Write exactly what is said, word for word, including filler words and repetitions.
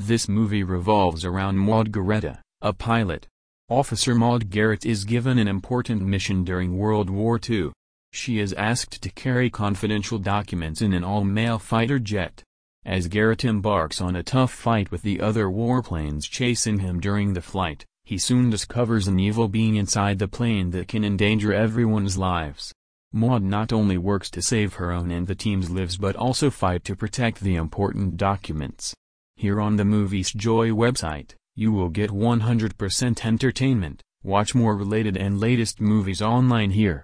This movie revolves around Maud Garrett, a pilot. Officer Maud Garrett is given an important mission during World War Two. She is asked to carry confidential documents in an all-male fighter jet. As Garrett embarks on a tough fight with the other warplanes chasing him during the flight, he soon discovers an evil being inside the plane that can endanger everyone's lives. Maud not only works to save her own and the team's lives but also fight to protect the important documents. Here on the Movies Joy website, you will get one hundred percent entertainment. Watch more related and latest movies online here.